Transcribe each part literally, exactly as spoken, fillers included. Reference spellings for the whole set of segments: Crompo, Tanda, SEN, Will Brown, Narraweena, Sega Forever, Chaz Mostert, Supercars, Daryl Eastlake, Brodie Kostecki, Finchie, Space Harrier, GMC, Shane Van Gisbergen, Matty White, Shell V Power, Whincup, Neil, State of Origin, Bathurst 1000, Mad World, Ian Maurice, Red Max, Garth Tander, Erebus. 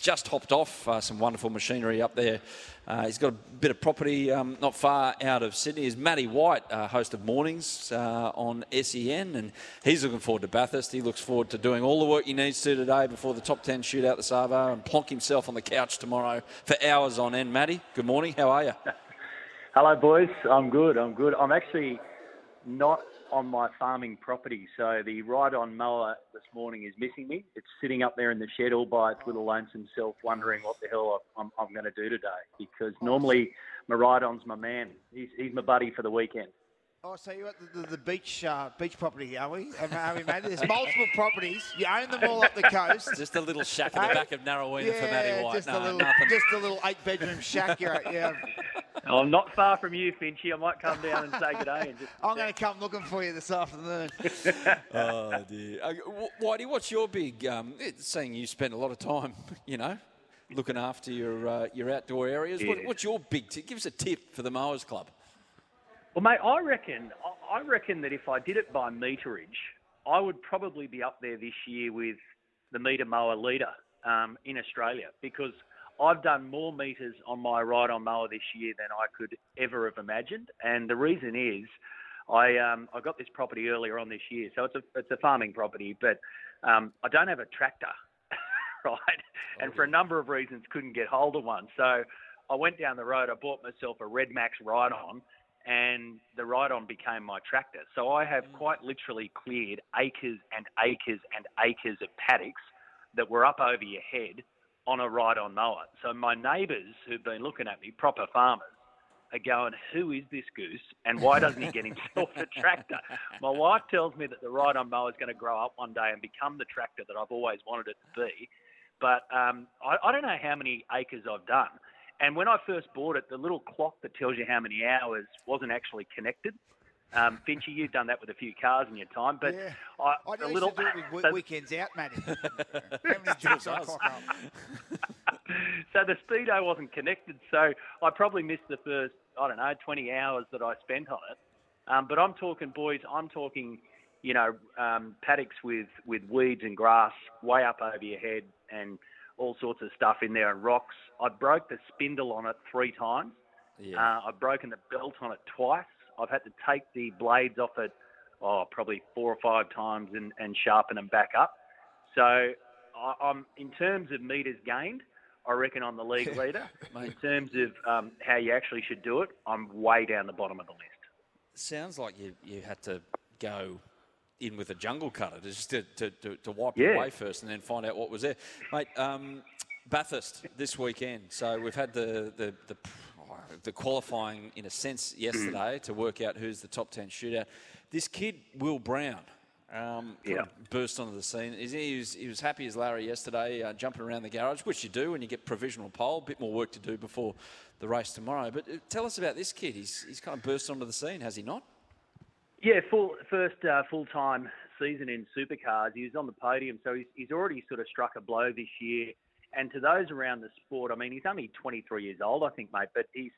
just hopped off uh, some wonderful machinery up there. Uh, he's got a bit of property um, not far out of Sydney. Is Matty White, uh, host of Mornings uh, on S E N, and he's looking forward to Bathurst. He looks forward to doing all the work he needs to today before the top ten shootout this Arvo and plonk himself on the couch tomorrow for hours on end. Matty, good morning. How are you? Hello, boys. I'm good. I'm good. I'm actually not on my farming property, so the ride-on mower this morning is missing me. It's sitting up there in the shed all by its little lonesome self, wondering what the hell I'm, I'm going to do today, because normally my ride-on's my man. He's, he's my buddy for the weekend. Oh, so you're at the, the, the beach uh, beach property, are we? Are we, mate? There's multiple properties. You own them all up the coast. Just a little shack at the back of Narraweena yeah, for Matty White. Just, no, a little, just a little eight-bedroom shack. You're at, yeah. No, I'm not far from you, Finchie. I might come down and say good day. And just I'm going to come looking for you this afternoon. Oh, dear. Uh, Whitey, what's your big... Um, seeing you spend a lot of time, you know, looking after your uh, your outdoor areas, yeah. what, what's your big tip? Give us a tip for the Mowers Club. Well, mate, I reckon I reckon that if I did it by meterage, I would probably be up there this year with the meter mower leader um, in Australia, because I've done more metres on my ride-on mower this year than I could ever have imagined, and the reason is I um, I got this property earlier on this year, so it's a it's a farming property, but um, I don't have a tractor, right? Oh, and for a number of reasons, couldn't get hold of one. So I went down the road. I bought myself a Red Max ride-on, and the ride-on became my tractor. So I have quite literally cleared acres and acres and acres of paddocks that were up over your head on a ride-on mower. So my neighbours who've been looking at me, proper farmers, are going, who is this goose and why doesn't he get himself a tractor? My wife tells me that the ride-on mower is going to grow up one day and become the tractor that I've always wanted it to be. But um, I, I don't know how many acres I've done. And when I first bought it, the little clock that tells you how many hours wasn't actually connected. Um, Finchie, you've done that with a few cars in your time, but yeah. I, I the little do it with weekends out, Matty. How many jobs I cock up? So the speedo wasn't connected, so I probably missed the first, I don't know, twenty hours that I spent on it. Um, but I'm talking, boys, I'm talking, you know, um, paddocks with, with weeds and grass way up over your head and all sorts of stuff in there and rocks. I broke the spindle on it three times. Yeah. Uh, I've broken the belt on it twice. I've had to take the blades off it, oh, probably four or five times and, and sharpen them back up. So I, I'm in terms of metres gained, I reckon I'm the league leader. In terms of um, how you actually should do it, I'm way down the bottom of the list. Sounds like you, you had to go in with a jungle cutter just to, to, to, to wipe yeah. it away first and then find out what was there. Mate, um, Bathurst this weekend. So we've had the... the, the the qualifying, in a sense, yesterday to work out who's the top ten shootout. This kid, Will Brown, um, yeah. burst onto the scene. He was, he was happy as Larry yesterday, uh, jumping around the garage, which you do when you get provisional pole. A bit more work to do before the race tomorrow. But uh, tell us about this kid. He's he's kind of burst onto the scene, has he not? Yeah, full first uh, full-time season in Supercars. He was on the podium, so he's, he's already sort of struck a blow this year. And to those around the sport, I mean, he's only twenty-three years old, I think, mate. But he's,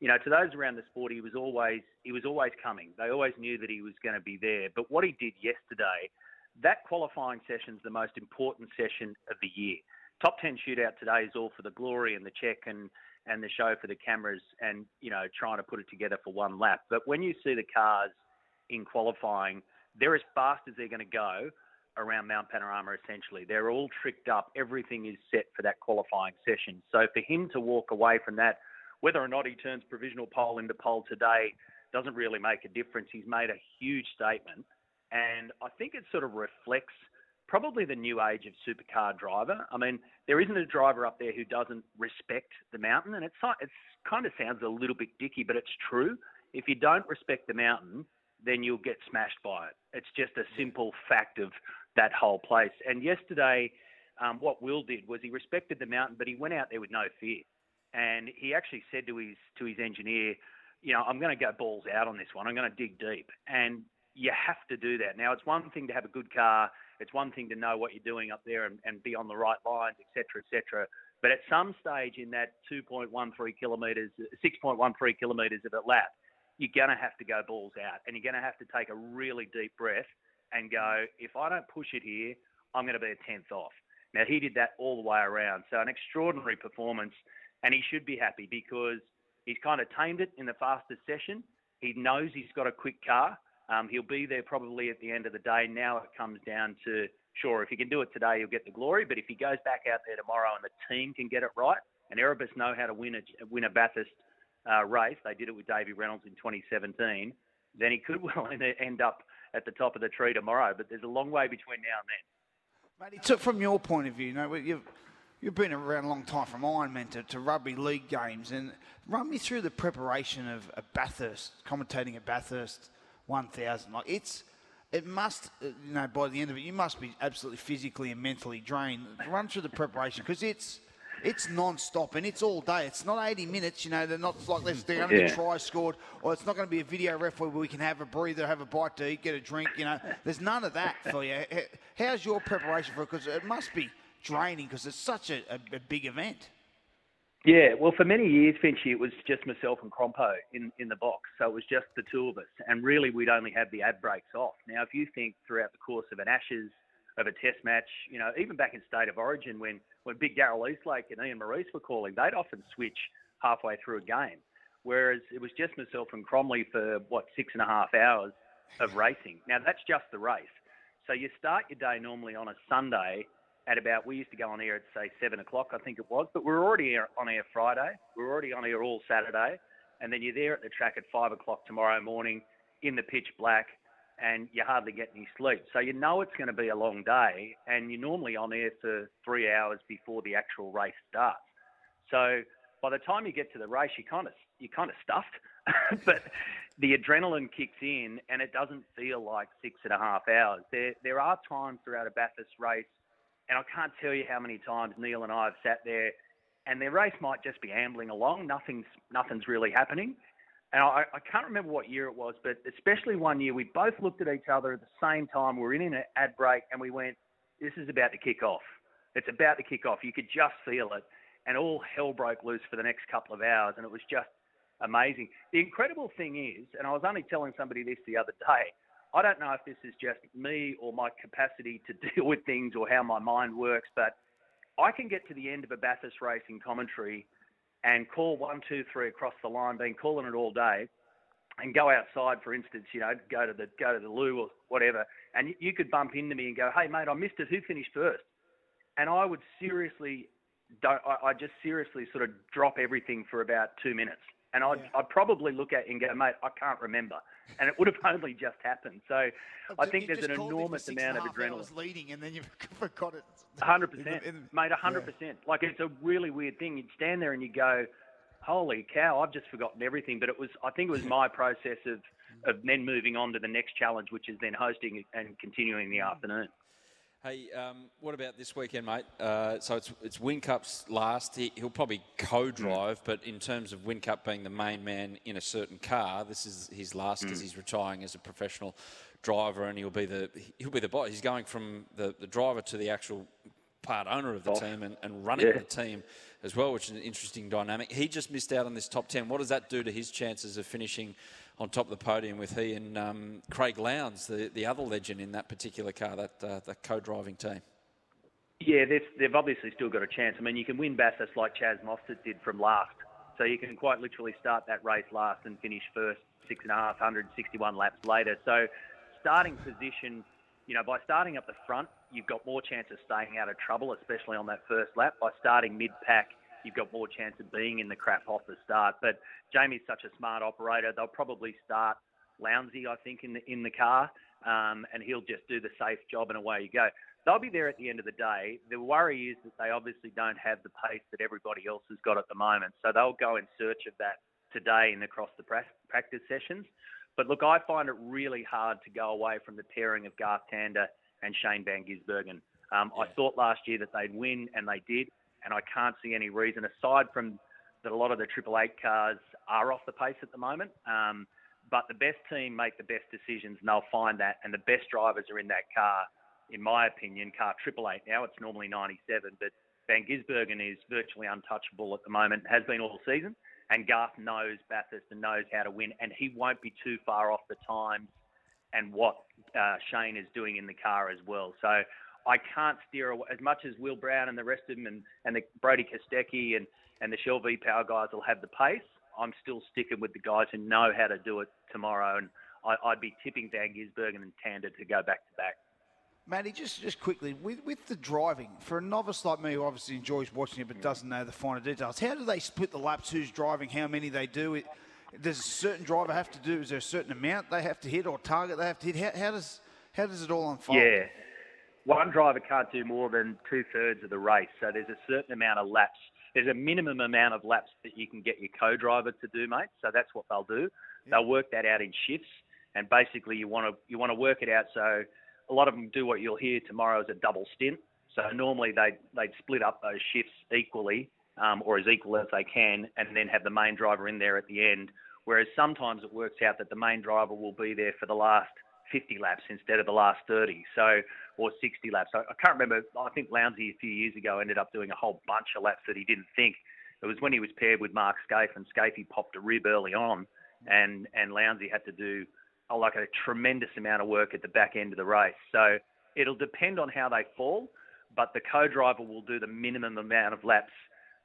you know, to those around the sport, he was always he was always coming. They always knew that he was going to be there. But what he did yesterday, that qualifying session's the most important session of the year. Top ten shootout today is all for the glory and the check and and the show for the cameras and, you know, trying to put it together for one lap. But when you see the cars in qualifying, they're as fast as they're going to go around Mount Panorama, essentially. They're all tricked up. Everything is set for that qualifying session. So for him to walk away from that, whether or not he turns provisional pole into pole today, doesn't really make a difference. He's made a huge statement. And I think it sort of reflects probably the new age of supercar driver. I mean, there isn't a driver up there who doesn't respect the mountain, and it's it's kind of sounds a little bit dicky, but it's true. If you don't respect the mountain, then you'll get smashed by it. It's just a simple fact of that whole place. And yesterday, um, what Will did was he respected the mountain, but he went out there with no fear. And he actually said to his to his engineer, you know, I'm going to go balls out on this one. I'm going to dig deep. And you have to do that. Now, it's one thing to have a good car. It's one thing to know what you're doing up there and, and be on the right lines, et cetera, et cetera. But at some stage in that two point one three kilometres, six point one three kilometres of a lap, you're going to have to go balls out, and you're going to have to take a really deep breath and go, if I don't push it here, I'm going to be a tenth off. Now, he did that all the way around. So an extraordinary performance, and he should be happy because he's kind of tamed it in the fastest session. He knows he's got a quick car. Um, he'll be there probably at the end of the day. Now it comes down to, sure, if he can do it today, he'll get the glory. But if he goes back out there tomorrow and the team can get it right, and Erebus know how to win a, win a Bathurst Uh, race, they did it with Davey Reynolds in twenty seventeen, then he could well end up at the top of the tree tomorrow. But there's a long way between now and then. Matty, took from your point of view, you know, you've, you've been around a long time from Ironman to, to rugby league games, and run me through the preparation of a Bathurst, commentating a Bathurst one thousand. Like it's, it must, you know, by the end of it, you must be absolutely physically and mentally drained. Run through the preparation, because it's... It's non-stop, and it's all day. It's not eighty minutes, you know. They're not like they're going to yeah. be try scored, or it's not going to be a video ref where we can have a breather, have a bite to eat, get a drink, you know. There's none of that for you. How's your preparation for it? Because it must be draining because it's such a, a, a big event. Yeah, well, for many years, Finchie, it was just myself and Crompo in, in the box. So it was just the two of us, and really we'd only have the ad breaks off. Now, if you think throughout the course of an Ashes, of a test match, you know, even back in State of Origin when, when big Daryl Eastlake and Ian Maurice were calling, they'd often switch halfway through a game. Whereas it was just myself and Cromley for, what, six and a half hours of racing. Now, that's just the race. So you start your day normally on a Sunday at about, we used to go on air at, say, seven o'clock, I think it was, but we're already on air Friday. We're already on air all Saturday. And then you're there at the track at five o'clock tomorrow morning in the pitch black, and you hardly get any sleep. So you know it's going to be a long day, and you're normally on air for three hours before the actual race starts. So by the time you get to the race, you're kind of, you're kind of stuffed, but the adrenaline kicks in, and it doesn't feel like six and a half hours. There, there are times throughout a Bathurst race, and I can't tell you how many times Neil and I have sat there, and their race might just be ambling along. Nothing's, nothing's really happening. And I, I can't remember what year it was, but especially one year, we both looked at each other at the same time. We were in an ad break, and we went, this is about to kick off. It's about to kick off. You could just feel it. And all hell broke loose for the next couple of hours, and it was just amazing. The incredible thing is, and I was only telling somebody this the other day, I don't know if this is just me or my capacity to deal with things or how my mind works, but I can get to the end of a Bathurst racing commentary and call one, two, three across the line, been calling it all day, and go outside, for instance, you know, go to the go to the loo or whatever, and you could bump into me and go, hey, mate, I missed it. Who finished first? And I would seriously, don't, I, I just seriously sort of drop everything for about two minutes. And I'd, yeah. I'd probably look at it and go, mate, I can't remember. And it would have only just happened. So I think there's an enormous amount of adrenaline. Was leading and then you forgot it. one hundred percent. In the, in, mate, one hundred percent. Yeah. Like, it's a really weird thing. You'd stand there and you go, holy cow, I've just forgotten everything. But it was, I think it was my process of, of then moving on to the next challenge, which is then hosting and continuing the afternoon. Hey, um, what about this weekend, mate? Uh, so it's it's Whincup's last. He, he'll probably co-drive, but in terms of Whincup being the main man in a certain car, this is his last because mm. he's retiring as a professional driver, and he'll be the he'll be the boss. He's going from the, the driver to the actual part owner of the boss. team and, and running yeah. the team as well, which is an interesting dynamic. He just missed out on this top ten. What does that do to his chances of finishing on top of the podium with he and um, Craig Lowndes, the, the other legend in that particular car, that uh, the co-driving team? Yeah, they've, they've obviously still got a chance. I mean, you can win Bathurst like Chaz Mostert did from last. So you can quite literally start that race last and finish first, six and a half, one hundred sixty-one laps later. So starting position, you know, by starting up the front, you've got more chance of staying out of trouble, especially on that first lap. By starting mid-pack, you've got more chance of being in the crap off the start. But Jamie's such a smart operator. They'll probably start Lounsey, I think, in the in the car, um, and he'll just do the safe job and away you go. they'll be there at the end of the day. The worry is that they obviously don't have the pace that everybody else has got at the moment. So they'll go in search of that today and across the practice sessions. But look, I find it really hard to go away from the pairing of Garth Tander and Shane Van Gisbergen. Um, yeah. I thought last year that they'd win, and they did. And I can't see any reason, aside from that a lot of the Triple Eight cars are off the pace at the moment. Um, but the best team make the best decisions, and they'll find that. And the best drivers are in that car, in my opinion, car Triple Eight. Now it's normally ninety-seven, but Van Gisbergen is virtually untouchable at the moment, has been all season. And Garth knows Bathurst and knows how to win, and he won't be too far off the times and what uh, Shane is doing in the car as well. So I can't steer away. As much as Will Brown and the rest of them and, and the Brodie Kostecki and, and the Shell V Power guys will have the pace, I'm still sticking with the guys who know how to do it tomorrow. And I, I'd be tipping Van Gisbergen and Tanda to go back-to-back. Matty, just, just quickly, with, with the driving, for a novice like me who obviously enjoys watching it but doesn't know the finer details, how do they split the laps, who's driving, how many they do? It, does a certain driver have to do, is there a certain amount they have to hit or target they have to hit? How, how does how does it all unfold? Yeah. One driver can't do more than two-thirds of the race, so there's a certain amount of laps. There's a minimum amount of laps that you can get your co-driver to do, mate, so that's what they'll do. Yeah. They'll work that out in shifts, and basically you want to you want to work it out so a lot of them do what you'll hear tomorrow as a double stint. So normally they they'd split up those shifts equally um, or as equal as they can and then have the main driver in there at the end, whereas sometimes it works out that the main driver will be there for the last fifty laps instead of the last thirty, so or sixty laps. I, I can't remember. I think Lowndes a few years ago ended up doing a whole bunch of laps that he didn't think. It was when he was paired with Mark Scaife, and Scaife popped a rib early on and, and Lowndes had to do oh, like a tremendous amount of work at the back end of the race. So it'll depend on how they fall, but the co-driver will do the minimum amount of laps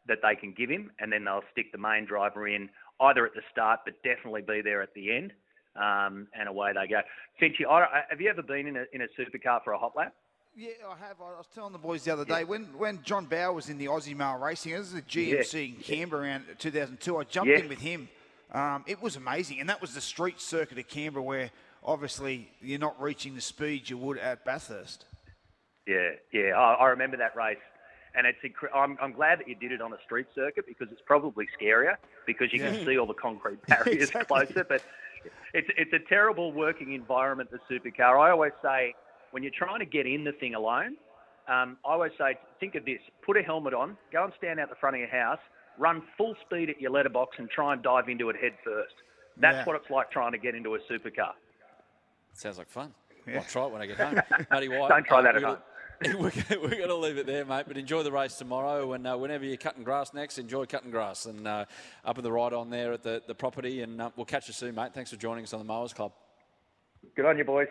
that they can give him, and then they'll stick the main driver in either at the start but definitely be there at the end. Um, and away they go. Finchie, I, have you ever been in a in a supercar for a hot lap? Yeah, I have. I was telling the boys the other day, yeah. when when John Bauer was in the Aussie Male Racing, this is the G M C yeah. in Canberra around two thousand two, I jumped yeah. in with him. Um, it was amazing, and that was the street circuit of Canberra where obviously you're not reaching the speed you would at Bathurst. Yeah, yeah, I, I remember that race. And it's incre- I'm, I'm glad that you did it on a street circuit because it's probably scarier because you yeah. can see all the concrete barriers exactly. closer. But it's it's a terrible working environment, the supercar. I always say when you're trying to get in the thing alone, um, I always say, think of this. Put a helmet on, go and stand out the front of your house, run full speed at your letterbox and try and dive into it head first. That's yeah. what it's like trying to get into a supercar. Sounds like fun. Yeah. I'll try it when I get home. Matty White, don't try that at home. We're going to leave it there, mate, but enjoy the race tomorrow, and uh, whenever you're cutting grass next, enjoy cutting grass, and uh, up in the ride on there at the, the property, and uh, we'll catch you soon, mate. Thanks for joining us on the Mowers Club. Good on you, boys.